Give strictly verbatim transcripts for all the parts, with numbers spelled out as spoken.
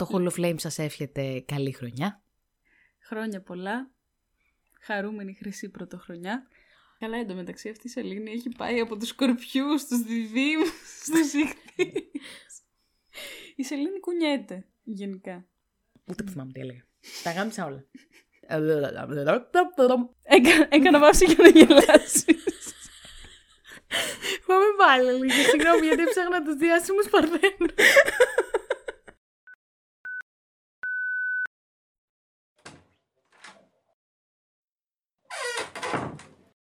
Το Hall of Lame σας εύχεται καλή χρονιά. Χρόνια πολλά. Χαρούμενη χρυσή πρωτοχρονιά. Καλά, εντωμεταξύ αυτή η σελήνη έχει πάει από τους Σκορπιούς, τους Διδύμους, στους Ιχθύες. Η σελήνη κουνιέται γενικά. Ούτε που θυμάμαι τι έλεγα. Τα γάμισα όλα. Έκα, έκανα βάψη για να γελάσεις. Πάμε πάλι λίγο. Συγγνώμη γιατί ψάχνα τους διάσημους παρθένους.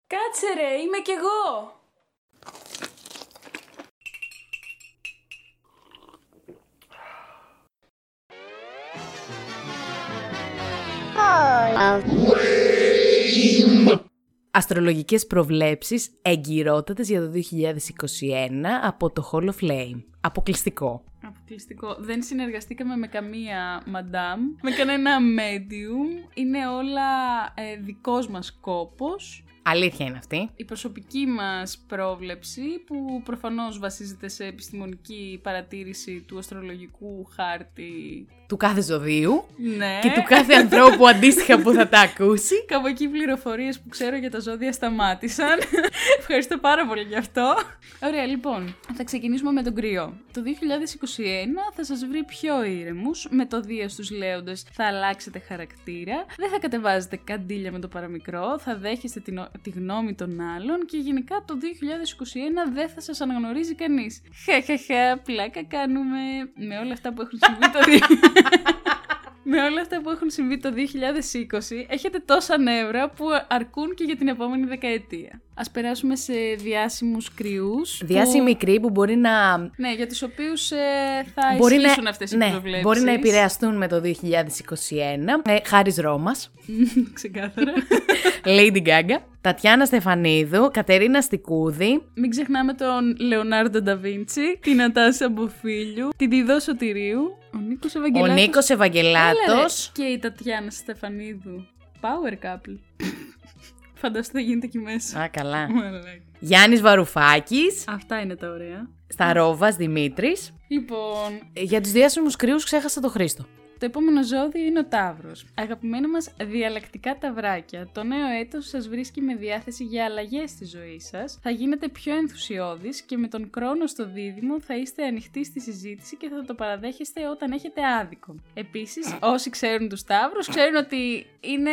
Κάτσε ρε, είμαι κι εγώ! Αστρολογικές προβλέψεις εγκυρότατες για το δύο χιλιάδες είκοσι ένα από το Hall of Lame. Αποκλειστικό. Αποκλειστικό. Δεν συνεργαστήκαμε με καμία μαντάμ, με κανένα medium. Είναι όλα ε, δικός μας κόπος. Αλήθεια είναι αυτή. Η προσωπική μας πρόβλεψη, που προφανώς βασίζεται σε επιστημονική παρατήρηση του αστρολογικού χάρτη του κάθε ζωδίου, ναι, και του κάθε ανθρώπου αντίστοιχα που θα τα ακούσει. Κάπου εκεί οι πληροφορίες που ξέρω για τα ζώδια σταμάτησαν. Ευχαριστώ πάρα πολύ γι' αυτό. Ωραία, λοιπόν, θα ξεκινήσουμε με τον Κριό. Το δύο χιλιάδες είκοσι ένα θα σας βρει πιο ήρεμους. Με το δύο στους Λέοντες θα αλλάξετε χαρακτήρα. Δεν θα κατεβάζετε καντήλια με το παραμικρό. Θα δέχεστε την τη γνώμη των άλλων και γενικά το δύο χιλιάδες είκοσι ένα δεν θα σας αναγνωρίζει κανείς. Χαχαχα, πλάκα κάνουμε με όλα αυτά που έχουν συμβεί το με όλα αυτά που έχουν συμβεί το δύο χιλιάδες είκοσι. Έχετε τόσα νεύρα που αρκούν και για την επόμενη δεκαετία. Ας περάσουμε σε διάσημους Κριούς. Διάσημοι Κριοί που μπορεί να... Ναι, για τους οποίους ε, θα μπορεί ισχύσουν να... αυτές οι, ναι, προβλέψεις. Μπορεί να επηρεαστούν με το δύο χιλιάδες είκοσι ένα. Ε, Χάρης Ρώμας. Ξεκάθαρα. Lady Gaga. Τατιάνα Στεφανίδου. Κατερίνα Στικούδη. Μην ξεχνάμε τον Λεωνάρντο Νταβίντσι. Την Ατάσσα Μποφίλιου. Την Τιδό Σωτηρίου. Ο Νίκος Ευαγγελάτος. Ο Νίκος Ευαγγελάτος. Και η Τατιάνα Στεφανίδου. Power couple. Φανταστείτε θα γίνεται εκεί μέσα. Α, καλά. Γιάννης Βαρουφάκης. Αυτά είναι τα ωραία. Σταρόβας Δημήτρης. Λοιπόν, για τους διάσημους Κριούς ξέχασα το Χρήστο. Το επόμενο ζώδιο είναι ο Ταύρος. Αγαπημένα μας διαλλακτικά ταυράκια, το νέο έτος σας βρίσκει με διάθεση για αλλαγές στη ζωή σας. Θα γίνετε πιο ενθουσιώδης και με τον χρόνο στο δίδυμο θα είστε ανοιχτοί στη συζήτηση και θα το παραδέχεστε όταν έχετε άδικο. Επίσης, όσοι ξέρουν τους Ταύρους ξέρουν ότι είναι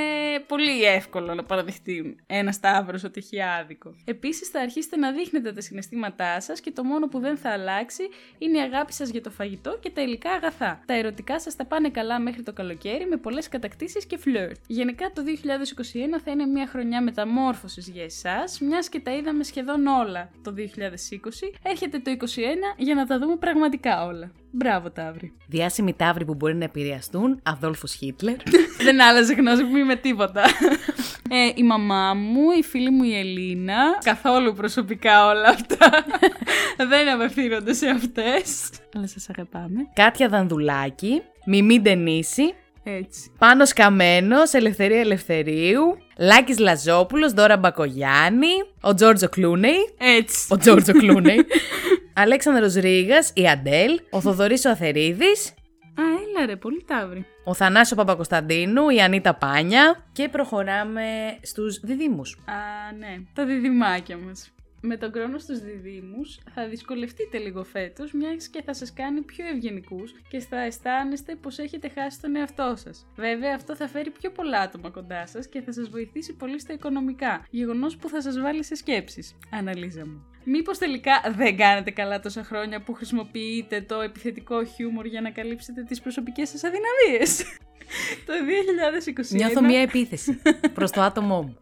πολύ εύκολο να παραδεχτεί ένας Ταύρος ότι έχει άδικο. Επίσης, θα αρχίσετε να δείχνετε τα συναισθήματά σας και το μόνο που δεν θα αλλάξει είναι η αγάπη σας για το φαγητό και τα υλικά αγαθά. Τα ερωτικά σας τα πάνε καλά μέχρι το καλοκαίρι με πολλές κατακτήσεις και φλερτ. Γενικά το δύο χιλιάδες είκοσι ένα θα είναι μια χρονιά μεταμόρφωσης για εσάς, μιας και τα είδαμε σχεδόν όλα το δύο χιλιάδες είκοσι. Έρχεται το είκοσι ένα για να τα δούμε πραγματικά όλα. Μπράβο Ταύρη. Διάσημοι Ταύροι που μπορεί να επηρεαστούν. Αδόλφος Χίτλερ. Δεν άλλαζε γνώση μου με τίποτα. Ε, η μαμά μου, η φίλη μου η Ελίνα. Καθόλου προσωπικά όλα αυτά. Δεν απευθύνονται σε αυτές. Αλλά σας αγαπάμε. Κάτια Δανδουλάκη. Μιμή Ντενίση. Έτσι. Πάνος Καμένος, Ελευθερία Ελευθερίου. Λάκης Λαζόπουλος, Δώρα Μπακογιάννη. Ο Τζόρτζο Κλούνεϊ. Έτσι. Ο Τζόρτζο Κλούνεϊ. Αλέξανδρος Ρήγας, η Αντέλ. Ο Θοδωρής ο Αθερίδης. Α, έλα ρε, πολύ Ταύρη. Ο Θανάσης Παπακωνσταντίνου, η Ανίτα Πάνια. Και προχωράμε στους διδύμους. Α, ναι, τα διδυμάκια μας. Με τον χρόνο στους διδύμους θα δυσκολευτείτε λίγο φέτος, μιας και θα σας κάνει πιο ευγενικούς και θα αισθάνεστε πως έχετε χάσει τον εαυτό σας. Βέβαια, αυτό θα φέρει πιο πολλά άτομα κοντά σας και θα σας βοηθήσει πολύ στα οικονομικά, γεγονός που θα σας βάλει σε σκέψεις. Αναλύζα μου. Μήπως τελικά δεν κάνετε καλά τόσα χρόνια που χρησιμοποιείτε το επιθετικό χιούμορ για να καλύψετε τις προσωπικές σας αδυναμίες. Το δύο χιλιάδες είκοσι ένα... Νιώθω μία επίθεση προς το άτομό μου.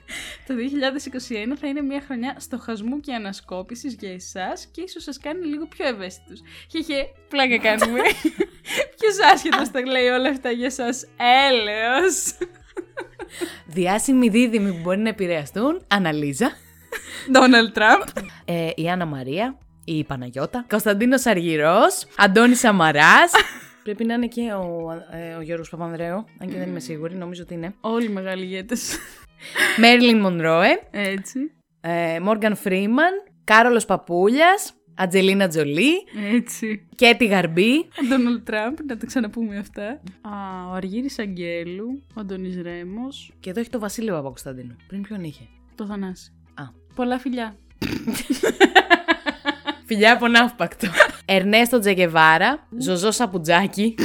Το δύο χιλιάδες είκοσι ένα θα είναι μια χρονιά στοχασμού και ανασκόπησης για εσάς και ίσως σας κάνει λίγο πιο ευαίσθητους. Χεχε, πλάκα κάνουμε. Ποιος άσχετος τα λέει όλα αυτά για σας, έλεος. Διάσημοι δίδυμοι που μπορεί να επηρεαστούν, Αναλίζα. Ντόναλτ Τραμπ. ε, η Άννα Μαρία, η Παναγιώτα. Κωνσταντίνος Αργυρός. Αντώνης Σαμαράς. Πρέπει να είναι και ο, ε, ο Γιώργος Παπανδρέου, αν και mm. δεν είμαι σίγουρη, νομίζω ότι είναι. Όλοι οι μεγάλοι ηγέτες. Μέρλιν Μονρόε. Έτσι. Ε, Μόργαν Φρήμαν. Κάρολος Παπούλιας. Αντζελίνα Τζολί. Έτσι. Κέτι Γαρμπί. Ντόναλτ Τραμπ, να τα ξαναπούμε αυτά. Ο Αργύρης Αγγέλου. Ο Αντώνης Ρέμος. Και εδώ έχει το Βασίλειο Παπακωνσταντίνου. Πριν ποιον είχε? Το Θανάση. Α. Πολλά φιλιά. Φιλιά από ναύπακτο. Ερνέστο Τζεκεβάρα. Ζωζό Σαπουτζάκη.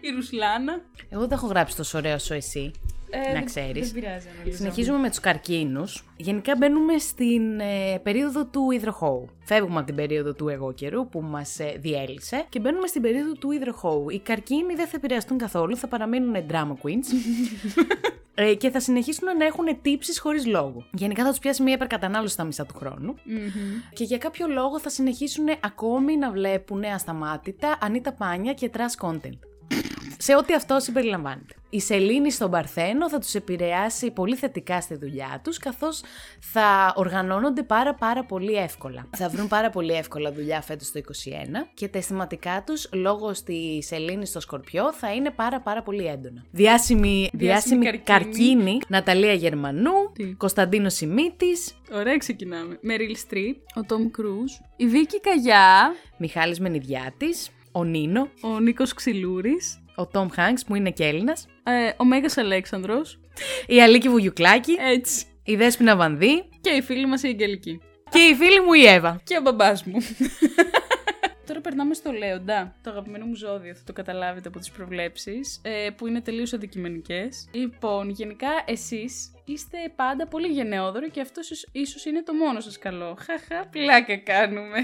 Η Ρουσλάνα. Εγώ δεν τα έχω γράψει τόσο ωραίο όσο εσύ. Ε, να ξέρεις. Συνεχίζουμε με τους καρκίνους. Γενικά μπαίνουμε στην ε, περίοδο του υδροχώου. Φεύγουμε από την περίοδο του εγώ καιρού που μας ε, διέλυσε και μπαίνουμε στην περίοδο του υδροχώου. Οι καρκίνοι δεν θα επηρεαστούν καθόλου, θα παραμείνουν drama queens. Ε, και θα συνεχίσουν να έχουν τύψεις χωρίς λόγο. Γενικά θα τους πιάσει μια υπερκατανάλωση στα μισά του χρόνου. Mm-hmm. Και για κάποιο λόγο θα συνεχίσουν ακόμη να βλέπουν ασταμάτητα Ανίτα Πάνια και trash content. Σε ό,τι αυτό συμπεριλαμβάνεται. Η σελήνη στον Παρθένο θα τους επηρεάσει πολύ θετικά στη δουλειά τους, καθώς θα οργανώνονται πάρα πάρα πολύ εύκολα. Θα βρουν πάρα πολύ εύκολα δουλειά φέτος το είκοσι ένα και τα αισθηματικά τους λόγω στη σελήνη στο Σκορπιό θα είναι πάρα πάρα πολύ έντονα. Διάσημη, διάσημη καρκίνη, Ναταλία Γερμανού, Τι? Κωνσταντίνος Σιμίτης. Ωραία, ξεκινάμε. Μέριλ Στριπ, ο Τομ Κρούζ, η Βίκη Καγιά, Μιχάλης Μενιδιάτης, ο Νίνο, ο Νίκος Ξυλούρης, ο Τόμ Χάνκς που είναι και Έλληνας, ε, ο Μέγας Αλέξανδρος, η Αλίκη Βουγιουκλάκη, έτσι, η Δέσποινα Βανδύ και η φίλη μας η Αγγελική και η φίλη μου η Εύα και ο μπαμπάς μου. Τώρα περνάμε στο Λέοντα, το αγαπημένο μου ζώδιο, θα το καταλάβετε από τις προβλέψεις, ε, που είναι τελείως αντικειμενικές. Λοιπόν, γενικά εσείς είστε πάντα πολύ γενναιόδωροι και αυτό ίσως είναι το μόνο σας καλό. Χαχα, πλάκα κάνουμε.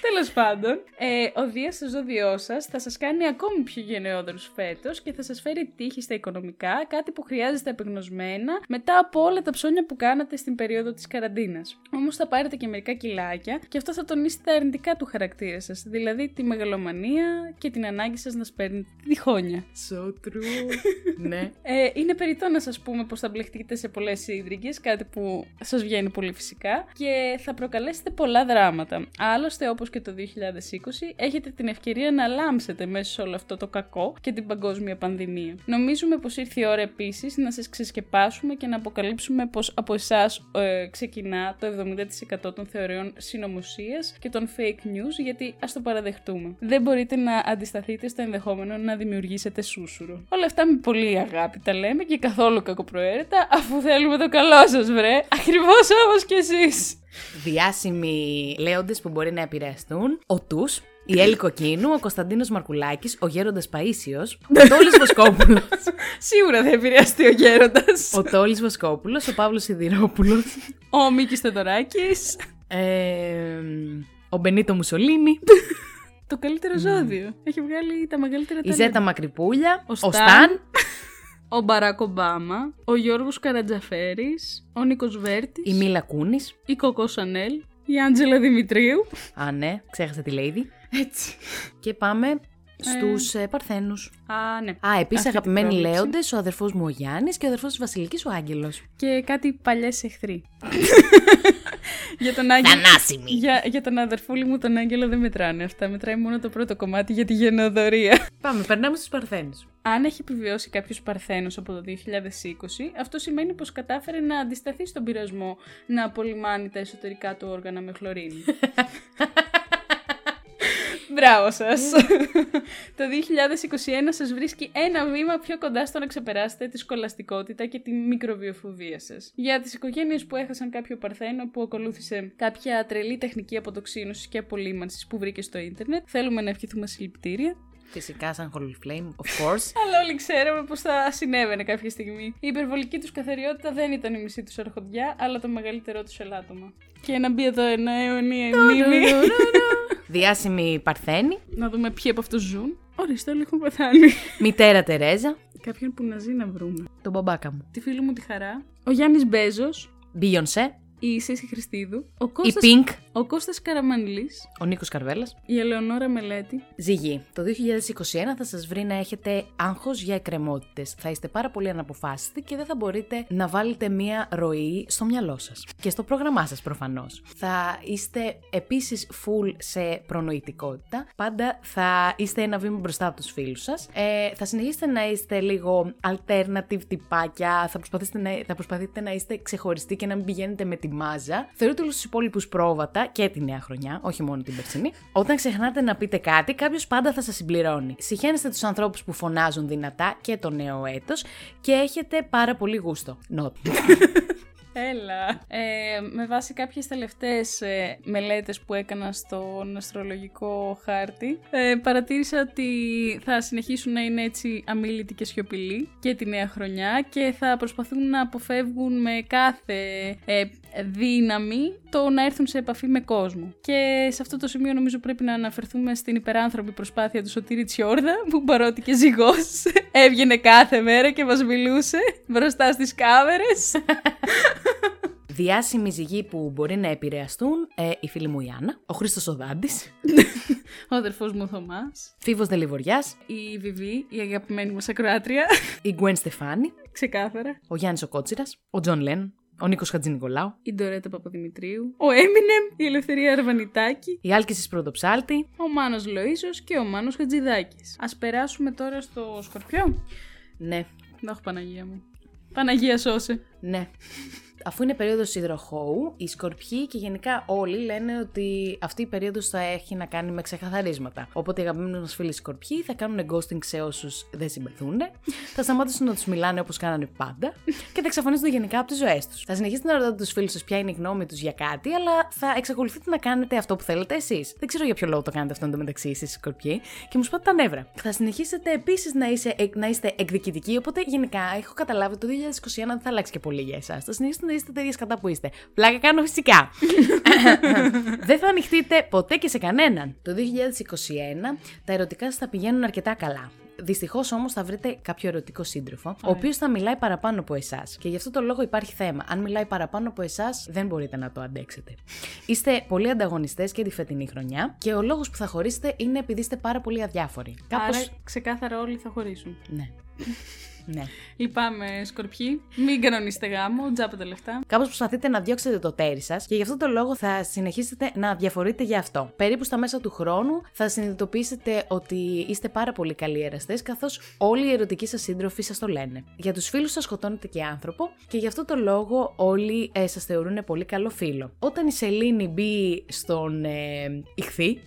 Τέλος πάντων, ε, ο Δίας στο ζώδιό σας θα σας κάνει ακόμη πιο γενναιόδωρους φέτος και θα σας φέρει τύχη στα οικονομικά, κάτι που χρειάζεστε απεγνωσμένα μετά από όλα τα ψώνια που κάνατε στην περίοδο της καραντίνας. Όμως θα πάρετε και μερικά κιλάκια και αυτό θα τονίσει τα αρνητικά του χαρακτήρα σας, δηλαδή τη μεγαλομανία και την ανάγκη σας να σπέρνετε τη διχόνια. So true. Ναι. Ε, είναι περιττό να σας πούμε πως θα μπλεχτείτε σε πολλές ίδρυγες, κάτι που σας βγαίνει πολύ φυσικά, και θα προκαλέσετε πολλά δράματα. Άλλωστε, όπως και το δύο χιλιάδες είκοσι, έχετε την ευκαιρία να λάμψετε μέσα σε όλο αυτό το κακό και την παγκόσμια πανδημία. Νομίζουμε πως ήρθε η ώρα επίσης να σας ξεσκεπάσουμε και να αποκαλύψουμε πως από εσάς ε, ξεκινά το εβδομήντα τοις εκατό των θεωριών συνωμοσίας και των fake news, γιατί ας το παραδεχτούμε. Δεν μπορείτε να αντισταθείτε στο ενδεχόμενο να δημιουργήσετε σούσουρο. Όλα αυτά με πολύ αγάπη τα λέμε και καθόλου κακοπροαίρετα, αφού θέλουμε το καλό σας, βρε. Ακριβώς όπως κι εσείς. Διάσημοι λέοντες που μπορεί να επηρεαστούν: ο Τους, η Έλλη Κοκκίνου, ο Κωνσταντίνος Μαρκουλάκης, ο Γέροντας Παΐσιος, ο Τόλης Βοσκόπουλος. Σίγουρα θα επηρεαστεί ο Γέροντας. Ο Τόλης Βοσκόπουλος, ο Παύλος Σιδηρόπουλος, ο Μίκης Θεοδωράκης, ε, ο Μπενίτο Μουσολίνη. Το καλύτερο ζώδιο. Mm. Έχει βγάλει τα μεγαλύτερα ταλέντα. Η Ζέτα Μακρυπούλια, ο Σταν, ο Σταν. Ο Μπαράκ Ομπάμα, ο Γιώργος Καρατζαφέρης, ο Νίκος Βέρτης, η Μίλα Κούνης, η Κοκό Σανέλ, η Άντζελα Δημητρίου. Α, ναι, ξέχασα τη Λέιδη. Έτσι. Και πάμε στους ε... Παρθένους. Α, ναι. Α, επίσης αγαπημένοι λέοντες, ο αδερφός μου ο Γιάννης και ο αδερφός της Βασιλικής ο Άγγελος. Και κάτι παλιές εχθροί. Για τον Άγγελο, για, για τον αδερφούλη μου τον Άγγελο δεν μετράνε αυτά. Μετράει μόνο το πρώτο κομμάτι για τη γενναιοδωρία. Πάμε, περνάμε στους Παρθένους. Αν έχει επιβιώσει κάποιος Παρθένος από το δύο χιλιάδες είκοσι, αυτό σημαίνει πως κατάφερε να αντισταθεί στον πειρασμό να απολυμάνει τα εσωτερικά του όργανα με χλωρίνη. Μπράβο σας! Το δύο χιλιάδες είκοσι ένα σας βρίσκει ένα βήμα πιο κοντά στο να ξεπεράσετε τη σκολαστικότητα και τη μικροβιοφοβία σας. Για τις οικογένειες που έχασαν κάποιο Παρθένο που ακολούθησε κάποια τρελή τεχνική αποτοξίνωσης και απολύμανσης που βρήκε στο ίντερνετ, θέλουμε να ευχηθούμε συλληπιτήρια. Φυσικά, σαν Hall of Lame, of course. Αλλά όλοι ξέραμε πως θα συνέβαινε κάποια στιγμή. Η υπερβολική τους καθαριότητα δεν ήταν η μισή τους αρχοντιά, αλλά το μεγαλύτερό τους ελάττωμα. Και να μπει εδώ ένα αιωνία η μνήμη. Διάσημοι Παρθένοι. Να δούμε ποιοι από αυτούς ζουν. Ορίστε, όλοι έχουν πεθάνει. Μητέρα Τερέζα. Κάποιον που να ζει να βρούμε. Τον μπαμπάκα μου. Τη φίλη μου τη Χαρά. Ο Γιάννης Μπέζος. Μπίονσε. Η Σύση Χριστίδου, ο Κώστας, η Pink, ο Κώστας Καραμανλής, ο Νίκος Καρβέλας, η Ελεονόρα Μελέτη. Ζυγή, το δύο χιλιάδες είκοσι ένα θα σας βρει να έχετε άγχος για εκκρεμότητες. Θα είστε πάρα πολύ αναποφάσιστοι και δεν θα μπορείτε να βάλετε μία ροή στο μυαλό σας και στο πρόγραμμά σας προφανώς. Θα είστε επίσης full σε προνοητικότητα. Πάντα θα είστε ένα βήμα μπροστά από τους φίλους σας. Ε, θα συνεχίσετε να είστε λίγο alternative τυπάκια. Θα προσπαθήσετε να, θα προσπαθείτε να είστε ξεχωριστοί και να μην πηγαίνετε με την μάζα, θεωρείτε όλους τους υπόλοιπους πρόβατα και τη νέα χρονιά, όχι μόνο την περσινή. Όταν ξεχνάτε να πείτε κάτι, κάποιος πάντα θα σας συμπληρώνει. Συχαίνεστε τους ανθρώπους που φωνάζουν δυνατά και το νέο έτος και έχετε πάρα πολύ γούστο. Νότ. Έλα. Ε, με βάση κάποιες τελευταίες ε, μελέτες που έκανα στον αστρολογικό χάρτη, ε, παρατήρησα ότι θα συνεχίσουν να είναι έτσι αμίλητοι και σιωπηλοί και τη νέα χρονιά και θα προσπαθούν να αποφεύγουν με κάθε ε, δύναμη το να έρθουν σε επαφή με κόσμο. Και σε αυτό το σημείο νομίζω πρέπει να αναφερθούμε στην υπεράνθρωπη προσπάθεια του Σωτήρη Τσιόρδα, που παρότι και ζυγός έβγαινε κάθε μέρα και μας μιλούσε μπροστά στις κάμερες. Διάσημοι ζυγοί που μπορεί να επηρεαστούν, ε, η φίλη μου η Άννα, ο Χρήστος ο Δάντης, ο αδερφός μου ο Θωμάς, Φίβος Δελιβοριάς, η Βιβί, η αγαπημένη μας ακροάτρια, η Γκουέν Στεφάνη, ξεκάθαρα, ο Γιάννης ο Κότσιρας, ο Τζον Λεν, ο Νίκος Χατζηνικολάου, η Ντορέτα Παπαδημητρίου, ο Έμινεμ, η Ελευθερία Αρβανιτάκη, η Άλκησης Πρωτοψάλτη, ο Μάνος Λοΐσος και ο Μάνος Χατζηδάκης. Ας περάσουμε τώρα στο Σκορπιό. Ναι. Αχ, Παναγία μου. Παναγία σώσε. Ναι. Αφού είναι περίοδος υδροχώου, οι σκορπιοί και γενικά όλοι λένε ότι αυτή η περίοδος θα έχει να κάνει με ξεκαθαρίσματα. Οπότε οι αγαπημένοι μας φίλοι σκορπιοί θα κάνουν ghosting σε όσους δεν συμπαθούν, θα σταματήσουν να τους μιλάνε όπως κάνανε πάντα και θα εξαφανίζονται γενικά από τις ζωές τους. Θα συνεχίσετε να ρωτάτε τους φίλους σας ποια είναι η γνώμη τους για κάτι, αλλά θα εξακολουθείτε να κάνετε αυτό που θέλετε εσείς. Δεν ξέρω για ποιο λόγο το κάνετε αυτό μεταξύ εσείς σκορπιοί και μου σπάτε τα νεύρα. Θα συνεχίσετε επίσης να, να είστε εκδικητικοί, οπότε γενικά έχω καταλάβει το δύο χιλιάδες είκοσι ένα δεν θα αλλάξει και πολύ για εσάς. Θα συνεχίσετε είστε τέτοιες κατά που είστε. Πλάκα κάνω φυσικά. Δεν θα ανοιχτείτε ποτέ και σε κανέναν. Το δύο χιλιάδες είκοσι ένα τα ερωτικά σας θα πηγαίνουν αρκετά καλά. Δυστυχώς όμως θα βρείτε κάποιο ερωτικό σύντροφο, okay. ο οποίος θα μιλάει παραπάνω από εσάς. Και γι' αυτό το λόγο υπάρχει θέμα. Αν μιλάει παραπάνω από εσάς, δεν μπορείτε να το αντέξετε. Είστε πολλοί ανταγωνιστές και τη φετινή χρονιά. Και ο λόγος που θα χωρίσετε είναι επειδή είστε πάρα πολύ αδιάφοροι. Κάπως... Άρα, ξεκάθαρα όλοι θα χωρίσουν. Ναι. Ναι. Λυπάμαι, σκορπιοί. Μην κανονίστε γάμο, τζάπα τα λεφτά. Κάπως προσπαθείτε να διώξετε το τέρι σας και γι' αυτό το λόγο θα συνεχίσετε να διαφορείτε γι' αυτό. Περίπου στα μέσα του χρόνου θα συνειδητοποιήσετε ότι είστε πάρα πολύ καλλιεραστές, καθώς όλοι οι ερωτικοί σας σύντροφοι σας το λένε. Για τους φίλους σας σκοτώνετε και άνθρωπο και γι' αυτό το λόγο όλοι ε, σας θεωρούν πολύ καλό φίλο. Όταν η σελήνη μπει στον ε, ιχθύ.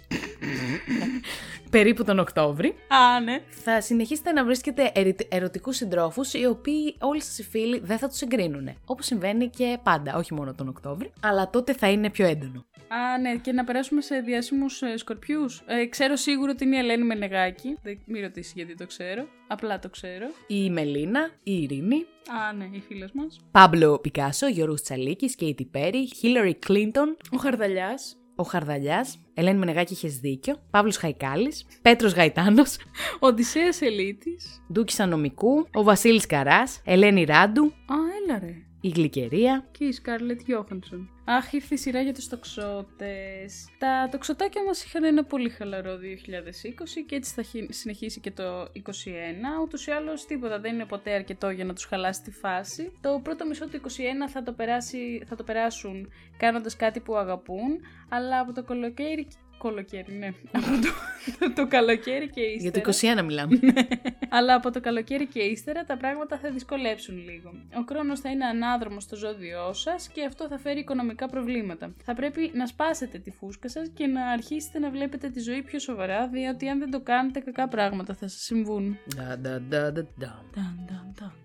Περίπου τον Οκτώβρη. Α, ναι. Θα συνεχίσετε να βρίσκετε ερωτικούς συντρόφους, οι οποίοι όλοι σας οι φίλοι δεν θα τους εγκρίνουν. Όπως συμβαίνει και πάντα, όχι μόνο τον Οκτώβρη, αλλά τότε θα είναι πιο έντονο. Α, ναι, και να περάσουμε σε διάσημους ε, σκορπιούς. Ε, ξέρω σίγουρα ότι είναι η Ελένη Μενεγάκη. Δεν μη ρωτήσει γιατί το ξέρω. Απλά το ξέρω. Η Μελίνα, η Ειρήνη. Α, ναι, οι φίλες μας. Πάμπλο Πικάσο, Γιώργος Τσαλίκης, Κέιτι Πέρι, Χίλαρι Κλίντον. Ο Χαρδαλιάς. Ο Χαρδαλιάς. Ελένη Μενεγάκη, είχες δίκιο. Παύλος Χαϊκάλης. Πέτρος Γαϊτάνος. Οδυσσέας Ελίτης. Ντούκης Ανομικού. Ο Βασίλης Καράς. Ελένη Ράντου. Α, έλα ρε. Η Γλυκερία. Και η Σκάρλετ Γιόχανσον. Αχ, ήρθε η σειρά για τους τοξότες. Τα τοξοτάκια μας είχαν ένα πολύ χαλαρό δύο χιλιάδες είκοσι και έτσι θα συνεχίσει και το είκοσι ένα. Ούτως ή άλλως τίποτα δεν είναι ποτέ αρκετό για να τους χαλάσει τη φάση. Το πρώτο μισό του είκοσι ένα θα το, περάσει, θα το περάσουν κάνοντας κάτι που αγαπούν, αλλά από το κολοκαίρι... Κολοκαίρι, ναι. Από το, το καλοκαίρι και ύστερα. Για το είκοσι ένα μιλάμε. Ναι. Αλλά από το καλοκαίρι και ύστερα τα πράγματα θα δυσκολέψουν λίγο. Ο χρόνος θα είναι ανάδρομος στο ζώδιό σας και αυτό θα φέρει οικονομικά προβλήματα. Θα πρέπει να σπάσετε τη φούσκα σας και να αρχίσετε να βλέπετε τη ζωή πιο σοβαρά, διότι αν δεν το κάνετε, κακά πράγματα θα σας συμβούν.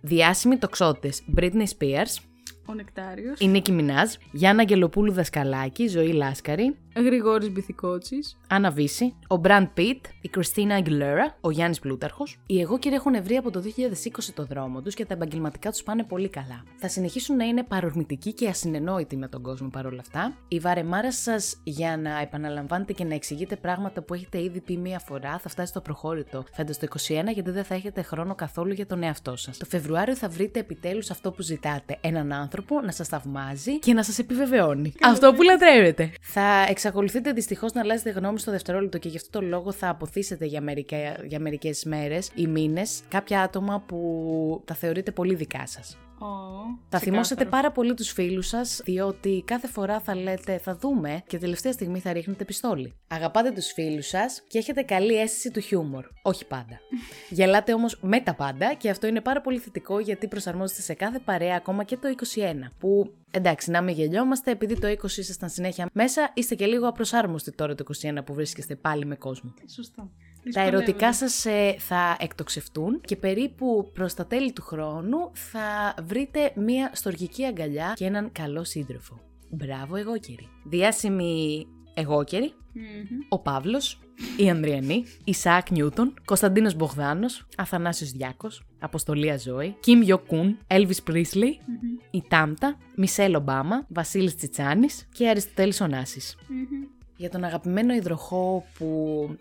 Διάσημοι τοξότες. Britney Spears. Ο Νεκτάριος. Η Νίκη Μινάζ. Γιάννα Αγγελοπούλου Δασκαλάκη. Ζωή Λάσκαρη. Γρηγόρης Μπιθικότσης. Άννα Βύση. Ο Μπραντ Πιτ. Η Κριστίνα Αγγιλέρα. Ο Γιάννης Πλούταρχος. Οι εγώκεροι έχουν βρει από το δύο χιλιάδες είκοσι το δρόμο τους και τα επαγγελματικά τους πάνε πολύ καλά. Θα συνεχίσουν να είναι παρορμητικοί και ασυνενόητοι με τον κόσμο παρόλα αυτά. Η βαρεμάρα σας για να επαναλαμβάνετε και να εξηγείτε πράγματα που έχετε ήδη πει μία φορά θα φτάσει στο προχώρητο φέτος το είκοσι ένα, γιατί δεν θα έχετε χρόνο καθόλου για τον εαυτό σας. Το Φεβρουάριο θα βρείτε επιτέλους αυτό που ζητάτε. Έναν άνθρωπο να σας θαυμάζει και να σας επιβεβαιώνει. Αυτό που λατρεύετε. Θα εξακολουθείτε δυστυχώς να αλλάζετε γνώμη στο δευτερόλεπτο και γι' αυτό το λόγο θα αποθήσετε για, μερικα... για μερικές μέρες ή μήνες κάποια άτομα που τα θεωρείτε πολύ δικά σας. Oh, θα θυμόσετε κάθαρο. πάρα πολύ τους φίλους σας, διότι κάθε φορά θα λέτε θα δούμε και τελευταία στιγμή θα ρίχνετε πιστόλι. Αγαπάτε τους φίλους σας και έχετε καλή αίσθηση του χιούμορ. Όχι πάντα. Γελάτε όμως με τα πάντα και αυτό είναι πάρα πολύ θετικό γιατί προσαρμόζεστε σε κάθε παρέα, ακόμα και το είκοσι ένα. Που εντάξει, να μην γελιόμαστε, επειδή το είκοσι ήσασταν συνέχεια μέσα, είστε και λίγο απροσάρμοστοι τώρα το είκοσι ένα που βρίσκεστε πάλι με κόσμο. Σωστό. Τα ερωτικά σας ε, θα εκτοξευτούν και περίπου προς τα τέλη του χρόνου θα βρείτε μία στοργική αγκαλιά και έναν καλό σύντροφο. Μπράβο εγώκεροι. Διάσημοι εγώκεροι, mm-hmm. ο Παύλος, η Ανδριανή, Ισαάκ Νιούτον, Κωνσταντίνος Μπογδάνος, Αθανάσιος Διάκος, Αποστολία Ζώη, Κιμ Ιοκούν, Έλβις Πρίσλι, mm-hmm. η Τάμτα, Μισελ Ομπάμα, Βασίλης Τσιτσάνης και Αριστοτέλης Ωνάσης. Mm-hmm. Για τον αγαπημένο υδροχό που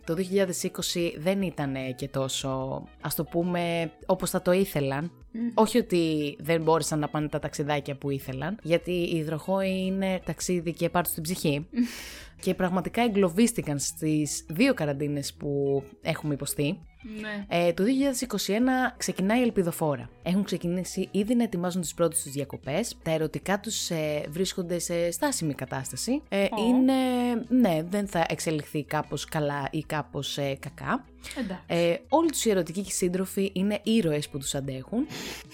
το δύο χιλιάδες είκοσι δεν ήταν και τόσο, ας το πούμε, όπως θα το ήθελαν. Mm. Όχι ότι δεν μπόρεσαν να πάνε τα ταξιδάκια που ήθελαν, γιατί η υδροχό είναι ταξίδι και πάρτου στην ψυχή. Mm. Και πραγματικά εγκλωβίστηκαν στις δύο καραντίνες που έχουμε υποστεί. Ναι. Ε, το δύο χιλιάδες είκοσι ένα ξεκινάει η ελπιδοφόρα. Έχουν ξεκινήσει ήδη να ετοιμάζουν τις πρώτες τους διακοπές. Τα ερωτικά τους ε, βρίσκονται σε στάσιμη κατάσταση. Ε, oh. Είναι, ναι, δεν θα εξελιχθεί κάπως καλά ή κάπως ε, κακά. Ε, όλοι τους οι ερωτικοί και οι σύντροφοι είναι ήρωες που τους αντέχουν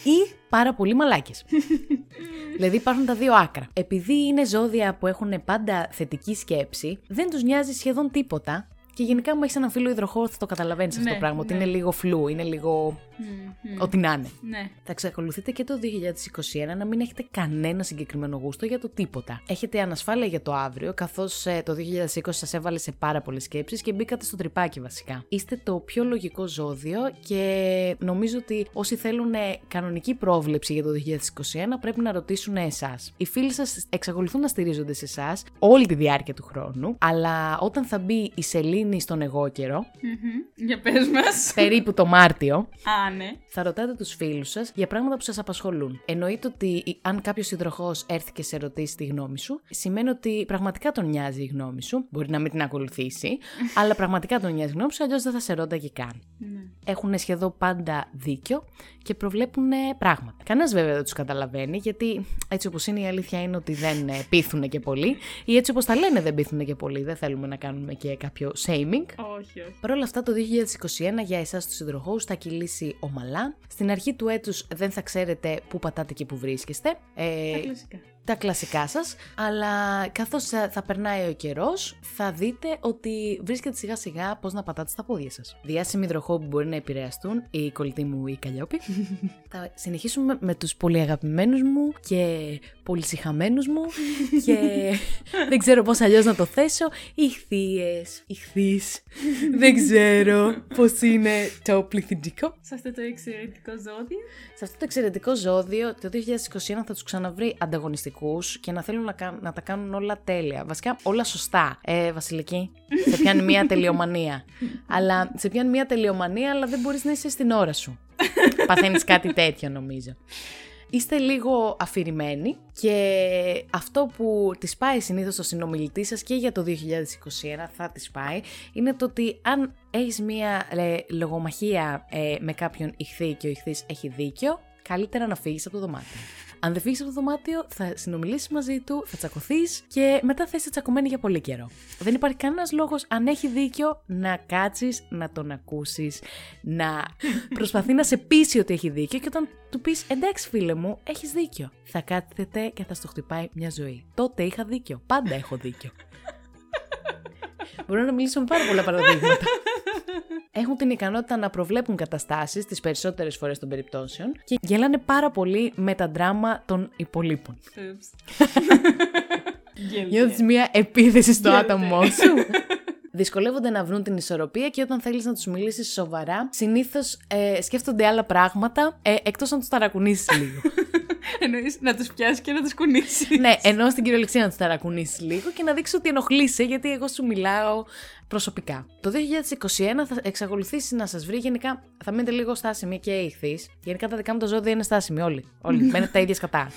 ή πάρα πολύ μαλάκες. Δηλαδή υπάρχουν τα δύο άκρα. Επειδή είναι ζώδια που έχουν πάντα θετική σκέψη, δεν τους νοιάζει σχεδόν τίποτα. Και γενικά, μου έχεις έναν φίλο υδροχό, θα το καταλαβαίνεις ναι, αυτό το πράγμα. Ναι. Ότι είναι λίγο φλού, είναι λίγο. Mm-hmm. Ό,τι να είναι. Ναι. Θα εξακολουθείτε και το δύο χιλιάδες είκοσι ένα να μην έχετε κανένα συγκεκριμένο γούστο για το τίποτα. Έχετε ανασφάλεια για το αύριο, καθώς ε, το δύο χιλιάδες είκοσι σας έβαλε σε πάρα πολλές σκέψεις και μπήκατε στο τρυπάκι βασικά. Είστε το πιο λογικό ζώδιο και νομίζω ότι όσοι θέλουν κανονική πρόβλεψη για το δύο χιλιάδες είκοσι ένα πρέπει να ρωτήσουν εσάς. Οι φίλοι σας εξακολουθούν να στηρίζονται σε εσάς όλη τη διάρκεια του χρόνου, αλλά όταν θα μπει η σελίδα στον εγώ καιρό. Mm-hmm. Για πες μας. Περίπου το Μάρτιο. Α, ναι. Θα ρωτάτε τους φίλους σας για πράγματα που σας απασχολούν. Εννοείται ότι αν κάποιος υδροχός έρθει και σε ρωτήσει τη γνώμη σου, σημαίνει ότι πραγματικά τον νοιάζει η γνώμη σου. Μπορεί να μην την ακολουθήσει, αλλά πραγματικά τον νοιάζει η γνώμη σου, αλλιώς δεν θα σε ρώταγε καν. Mm. Έχουν σχεδόν πάντα δίκιο και προβλέπουν πράγματα. Κανένας βέβαια δεν τους καταλαβαίνει, γιατί έτσι όπως είναι η αλήθεια είναι ότι δεν πείθουν και πολύ, ή έτσι όπως τα λένε δεν πείθουν και πολύ. Δεν θέλουμε να κάνουμε και κάποιο shaming. Όχι, όχι. Παρ' όλα αυτά το δύο χιλιάδες είκοσι ένα για εσάς τους υδροχόους θα κυλήσει ομαλά. Στην αρχή του έτους δεν θα ξέρετε πού πατάτε και πού βρίσκεστε. Ε, τα κλασικά. Τα κλασικά σας. Αλλά καθώς θα, θα περνάει ο καιρός, θα δείτε ότι βρίσκεται σιγά σιγά πώς να πατάτε στα πόδια σας. Διάσημοι υδροχόοι που μπορεί να επηρεαστούν, η κολλητή μου ή η Καλλιόπη. Θα συνεχίσουμε με τους πολύ αγαπημένους μου και πολυσυχαμένους μου και δεν ξέρω πώς αλλιώς να το θέσω. Ιχθύες, ιχθύς, δεν ξέρω πώς είναι το πληθυντικό. Σε αυτό το εξαιρετικό ζώδιο. Σε αυτό το εξαιρετικό ζώδιο το δύο χιλιάδες είκοσι ένα θα τους ξαναβρει ανταγωνιστικούς και να θέλουν να, κα... να τα κάνουν όλα τέλεια. Βασικά όλα σωστά. Ε, Βασιλική, σε πιάνει μια τελειομανία. Αλλά σε πιάνει μια τελειομανία, αλλά δεν μπορείς να είσαι στην ώρα σου. Παθαίνεις κάτι τέτοιο νομίζω. Είστε λίγο αφηρημένοι και αυτό που τις πάει συνήθως ο συνομιλητής σας και για το δύο χιλιάδες είκοσι ένα θα τις πάει, είναι το ότι αν έχεις μία ε, λογομαχία ε, με κάποιον ιχθύ και ο ιχθύς έχει δίκιο, καλύτερα να φύγεις από το δωμάτιο. Αν δεν φύγεις από το δωμάτιο, θα συνομιλήσεις μαζί του, θα τσακωθείς και μετά θα είσαι τσακωμένη για πολύ καιρό. Δεν υπάρχει κανένας λόγος, αν έχει δίκιο, να κάτσεις, να τον ακούσεις, να προσπαθεί να σε πείσει ότι έχει δίκιο και όταν του πεις εντάξει φίλε μου, έχεις δίκιο, θα κάθεται και θα στο χτυπάει μια ζωή. Τότε είχα δίκιο, πάντα έχω δίκιο. Μπορώ να μιλήσω με πάρα πολλά παραδείγματα. Έχουν την ικανότητα να προβλέπουν καταστάσεις τις περισσότερες φορές των περιπτώσεων και γελάνε πάρα πολύ με τα ντράμα των υπολείπων. Νιώθεις μία επίθεση στο άτομό σου. Δυσκολεύονται να βρουν την ισορροπία και όταν θέλεις να τους μιλήσεις σοβαρά, συνήθως ε, σκέφτονται άλλα πράγματα, ε, εκτός αν τους ταρακουνήσεις λίγο. Εννοείς να τους πιάσεις και να τους κουνήσεις. Ναι, εννοώ στην κυριολεξία να τους ταρακουνήσεις λίγο και να δείξεις ότι ενοχλείσαι, γιατί εγώ σου μιλάω προσωπικά. Το δύο χιλιάδες είκοσι ένα θα εξακολουθήσει να σας βρει. Γενικά θα μείνετε λίγο στάσιμοι και ηχθείς. Γενικά τα δικά μου τα ζώδια είναι στάσιμοι όλοι. Όλοι. Μένετε τα ίδια σκατά.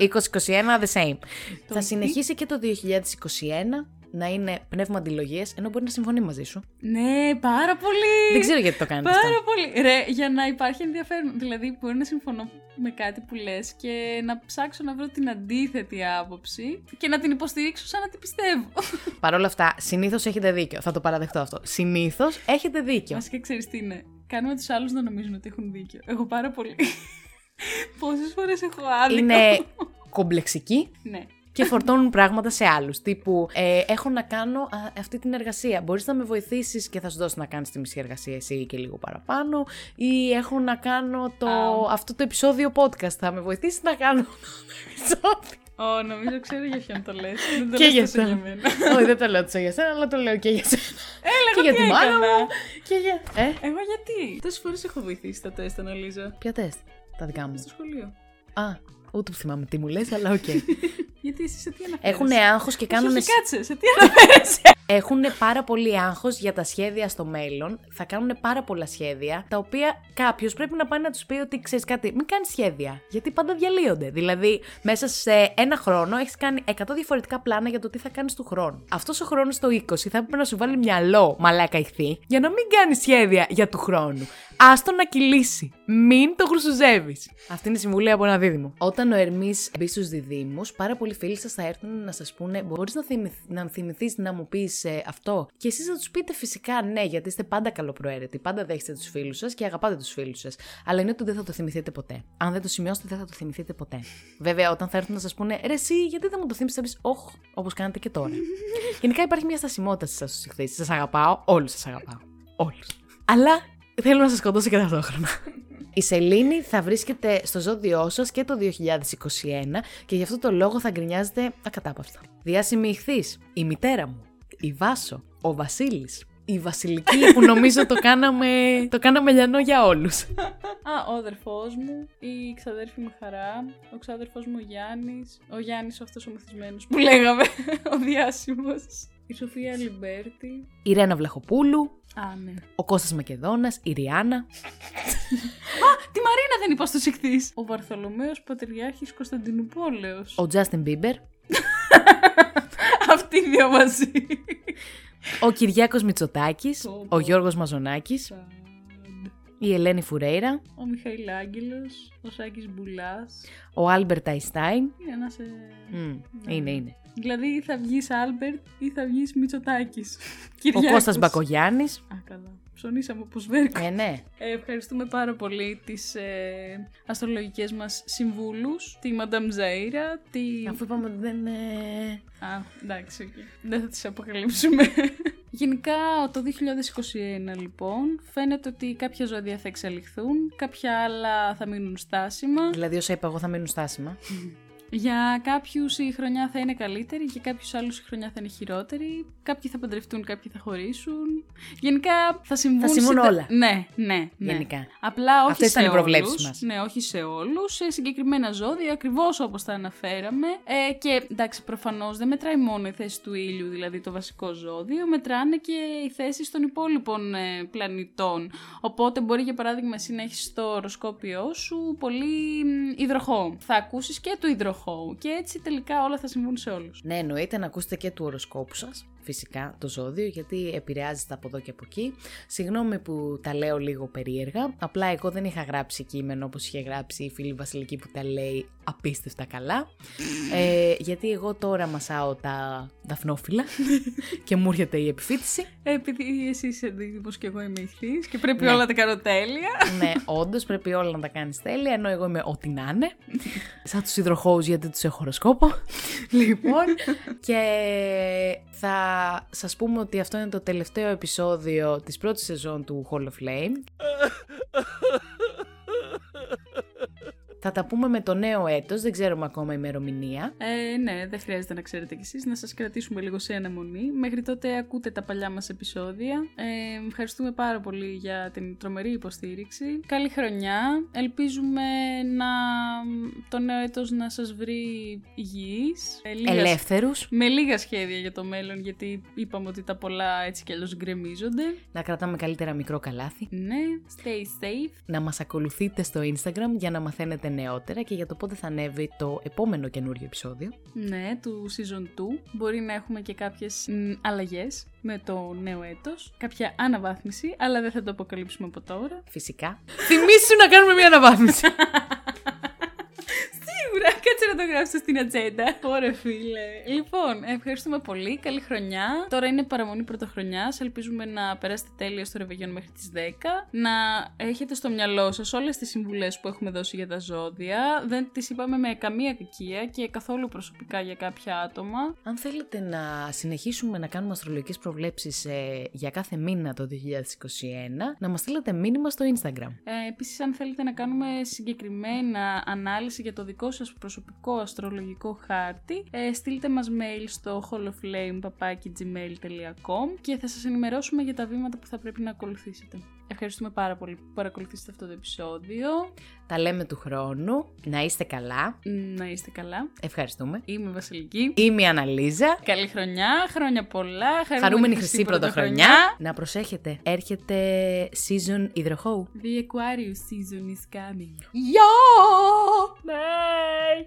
είκοσι είκοσι ένα, the same. Θα συνεχίσει και το δύο χιλιάδες είκοσι ένα να είναι πνεύμα αντιλογίες, ενώ μπορεί να συμφωνεί μαζί σου. Ναι, πάρα πολύ. Δεν ξέρω γιατί το κάνετε πάρα αυτό. Πάρα πολύ. Ρε, για να υπάρχει ενδιαφέρον. Δηλαδή, μπορεί να συμφωνώ με κάτι που λες και να ψάξω να βρω την αντίθετη άποψη και να την υποστηρίξω σαν να την πιστεύω. Παρ' όλα αυτά, συνήθως έχετε δίκιο. Θα το παραδεχτώ αυτό. Συνήθως έχετε δίκιο. Βασικά, ξέρεις τι είναι. Κάνουμε τους άλλους να νομίζουν ότι έχουν δίκιο. Εγώ πάρα πολύ. Πόσες φορές έχω άδικο. Είναι κομπλεξική. Ναι. Και φορτώνουν πράγματα σε άλλους. Τύπου, ε, έχω να κάνω α, αυτή την εργασία. Μπορείς να με βοηθήσεις και θα σου δώσω να κάνεις τη μισή εργασία εσύ και λίγο παραπάνω. Ή έχω να κάνω το, oh. αυτό το επεισόδιο podcast. Θα με βοηθήσεις να κάνω το επεισόδιο. Ω, oh, νομίζω ξέρω για ποιον το λες. Δεν το και λες για εμένα. Όχι, δεν το λέω τόσο για σένα, αλλά το λέω και για σένα. Έλα, και για την μάνα μου. Και για... Ε? Εγώ γιατί. Τόσες φορές έχω βοηθήσει τα τεστ, Αναλίζα. Ποια τεστ, τα δικά μου. Στο σχολείο. Α. Ούτε που θυμάμαι τι μου λες, αλλά οκ. Okay. Γιατί εσύ σε τι αναφέρεσαι. Έχουνε άγχος και κάνουνε. Εσύ κάτσε, σε τι αναφέρεσαι. Έχουνε πάρα πολύ άγχος για τα σχέδια στο μέλλον. Θα κάνουνε πάρα πολλά σχέδια, τα οποία κάποιος πρέπει να πάει να τους πει ότι ξέρεις κάτι, μην κάνεις σχέδια. Γιατί πάντα διαλύονται. Δηλαδή, μέσα σε ένα χρόνο έχεις κάνει εκατό διαφορετικά πλάνα για το τι θα κάνεις του χρόνου. Αυτός ο χρόνος το είκοσι θα έπρεπε να σου βάλει μυαλό, μαλάκα ηχθή, για να μην κάνεις σχέδια για του χρόνου. Άστο να κυλήσει. Μην το γρουσουζεύεις. Αυτή είναι η συμβουλή από ένα δίδυμο. Όταν ο Ερμής μπει στους διδύμους, πάρα πολλοί φίλοι σας θα έρθουν να σας πούνε: μπορείς να, θυμηθ, να θυμηθείς να μου πεις ε, αυτό. Και εσείς θα τους πείτε φυσικά ναι, γιατί είστε πάντα καλοπροαίρετοι. Πάντα δέχεστε τους φίλους σας και αγαπάτε τους φίλους σας. Αλλά είναι ότι δεν θα το θυμηθείτε ποτέ. Αν δεν το σημειώσετε, δεν θα το θυμηθείτε ποτέ. Βέβαια, όταν θα έρθουν να σας πούνε: ρε, εσύ, γιατί δεν μου το θύμισες, θα πεις: όχ, όπως κάνετε και τώρα. Γενικά υπάρχει μια στασιμότητα στις εκθέσεις. Σας αγαπάω, όλους σας αγαπάω. Όλους. Αλλά. Θέλω να σας σκοτώσω και ταυτόχρονα. Η σελήνη θα βρίσκεται στο ζώδιό σας και το δύο χιλιάδες είκοσι ένα και γι' αυτό το λόγο θα γκρινιάζετε ακατάπαυστα. Διάσημη ηχθείς, η μητέρα μου, η Βάσο, ο Βασίλης, η Βασιλική που νομίζω το κάναμε, το κάναμε λιανό για όλους. Α, ο αδερφός μου, η ξαδέρφη μου Χαρά, ο ξαδερφός μου ο Γιάννης, ο Γιάννης αυτός ο μυθισμένος που λέγαμε, ο διάσημος. Η Σοφία Λιμπέρτη. Η Ρένα Βλαχοπούλου. Α, ναι. Ο Κώστας Μακεδόνας. Η Ριάννα. Α, τη Μαρίνα δεν είπα στους εκθείς. Ο Βαρθολομαίος Πατριάρχης Κωνσταντινουπόλεως. Ο Τζάστιν Μπίμπερ. Αυτοί οι δύο μαζί. Ο Κυριάκος Μητσοτάκης. Ο Γιώργος Μαζονάκης. Η Ελένη Φουρέιρα. Ο Μιχαήλ Άγγελος. Ο Σάκης Μπουλάς. Ο Άλμπερτ Αϊστάιν. Είναι ένας... Ε... Mm, ναι. Είναι, είναι. Δηλαδή ή θα βγεις Άλμπερτ ή θα βγεις Μητσοτάκης. Ο Κώστας Μπακογιάννης. Α, καλά. Ψωνίσαμε όπως βέρκο. Ε, ναι. Ε, ευχαριστούμε πάρα πολύ τις ε, αστρολογικές μας συμβούλους. Τη Μαντάμ Ζαΐρα, τη... Αφού είπαμε ότι δεν... Ε... Α, εντάξει. Okay. Δεν θα τις αποκαλύψουμε. Γενικά το δύο χιλιάδες είκοσι ένα λοιπόν φαίνεται ότι κάποια ζώδια θα εξελιχθούν, κάποια άλλα θα μείνουν στάσιμα. Δηλαδή όσα είπα εγώ θα μείνουν στάσιμα. Για κάποιους η χρονιά θα είναι καλύτερη, για κάποιους άλλους η χρονιά θα είναι χειρότερη. Κάποιοι θα παντρευτούν, κάποιοι θα χωρίσουν. Γενικά θα συμβούν, θα συμβούν σε... όλα. Ναι, ναι, ναι. Γενικά. Απλά όχι. Αυτές σε όλους. Μας. Ναι, όχι σε όλους. Σε συγκεκριμένα ζώδια, ακριβώς όπως τα αναφέραμε. Ε, και εντάξει, προφανώς δεν μετράει μόνο η θέση του ήλιου, δηλαδή το βασικό ζώδιο. Μετράνε και οι θέσεις των υπόλοιπων ε, πλανητών. Οπότε μπορεί για παράδειγμα εσύ να έχεις στο οροσκόπιό σου πολύ υδροχό. Θα ακούσεις και του υδροχό. Και έτσι τελικά όλα θα συμβούν σε όλους. Ναι, εννοείται να ακούσετε και του οροσκόπου σας, φυσικά το ζώδιο, γιατί επηρεάζεται από εδώ και από εκεί. Συγγνώμη που τα λέω λίγο περίεργα. Απλά εγώ δεν είχα γράψει κείμενο όπως είχε γράψει η φίλη Βασιλική που τα λέει απίστευτα καλά. ε, γιατί εγώ τώρα μασάω τα δαφνόφυλλα και μου έρχεται η επιφύτηση. Επειδή εσύ είσαι δίδυμος και εγώ είμαι ηχθής και πρέπει ναι. όλα τα κάνω τέλεια. Ναι, όντως πρέπει όλα να τα κάνεις τέλεια, ενώ εγώ είμαι ό,τι να είναι. Σαν τους υδροχόους, γιατί τους έχω οροσκόπο. Λοιπόν, και θα σας πούμε ότι αυτό είναι το τελευταίο επεισόδιο της πρώτης σεζόν του Hall of Lame. Θα τα πούμε με το νέο έτος, δεν ξέρουμε ακόμα ημερομηνία. Ε, ναι, δεν χρειάζεται να ξέρετε κι εσείς, να σας κρατήσουμε λίγο σε αναμονή. Μέχρι τότε ακούτε τα παλιά μας επεισόδια. Ε, ευχαριστούμε πάρα πολύ για την τρομερή υποστήριξη. Καλή χρονιά. Ελπίζουμε να... το νέο έτος να σας βρει υγιείς. Ε, λίγα... Ελεύθερους. Με λίγα σχέδια για το μέλλον, γιατί είπαμε ότι τα πολλά έτσι κι αλλιώς γκρεμίζονται. Να κρατάμε καλύτερα μικρό καλάθι. Ναι, stay safe. Να μας ακολουθείτε στο Instagram για να μαθαίνετε νεότερα και για το πότε θα ανέβει το επόμενο καινούριο επεισόδιο. Ναι, του season two. Μπορεί να έχουμε και κάποιες μ, αλλαγές με το νέο έτος, κάποια αναβάθμιση, αλλά δεν θα το αποκαλύψουμε από τώρα. Φυσικά. Θυμήσου να κάνουμε μια αναβάθμιση. Σίγουρα, κάτσε να το γράψω στην ατζέντα. Ωραία, φίλε. Λοιπόν, ευχαριστούμε πολύ. Καλή χρονιά. Τώρα είναι παραμονή πρωτοχρονιάς. Ελπίζουμε να περάσετε τέλεια στο ρεβεγιόν μέχρι τις δέκα. Να έχετε στο μυαλό σας όλες τις συμβουλές που έχουμε δώσει για τα ζώδια. Δεν τις είπαμε με καμία κακία και καθόλου προσωπικά για κάποια άτομα. Αν θέλετε να συνεχίσουμε να κάνουμε αστρολογικές προβλέψεις ε, για κάθε μήνα το δύο χιλιάδες είκοσι ένα, να μας στείλετε μήνυμα στο Instagram. Ε, επίσης, αν θέλετε να κάνουμε συγκεκριμένα ανάλυση για το δικό σας προσωπικό αστρολογικό χάρτη, ε, στείλτε μας mail στο χολ οφ λέιμ παπάκι τζι μέιλ τελεία κομ και θα σας ενημερώσουμε για τα βήματα που θα πρέπει να ακολουθήσετε. Ευχαριστούμε πάρα πολύ που παρακολουθήσατε αυτό το επεισόδιο. Τα λέμε του χρόνου. Να είστε καλά. Να είστε καλά. Ευχαριστούμε. Είμαι η Βασιλική. Είμαι η Αναλίζα. Καλή χρονιά, χρόνια πολλά. Χαρούμενη, Χαρούμενη χρυσή πρωτοχρονιά. πρωτοχρονιά. Να προσέχετε. Έρχεται season υδροχώου. The Aquarius season is coming. Yo! Bye!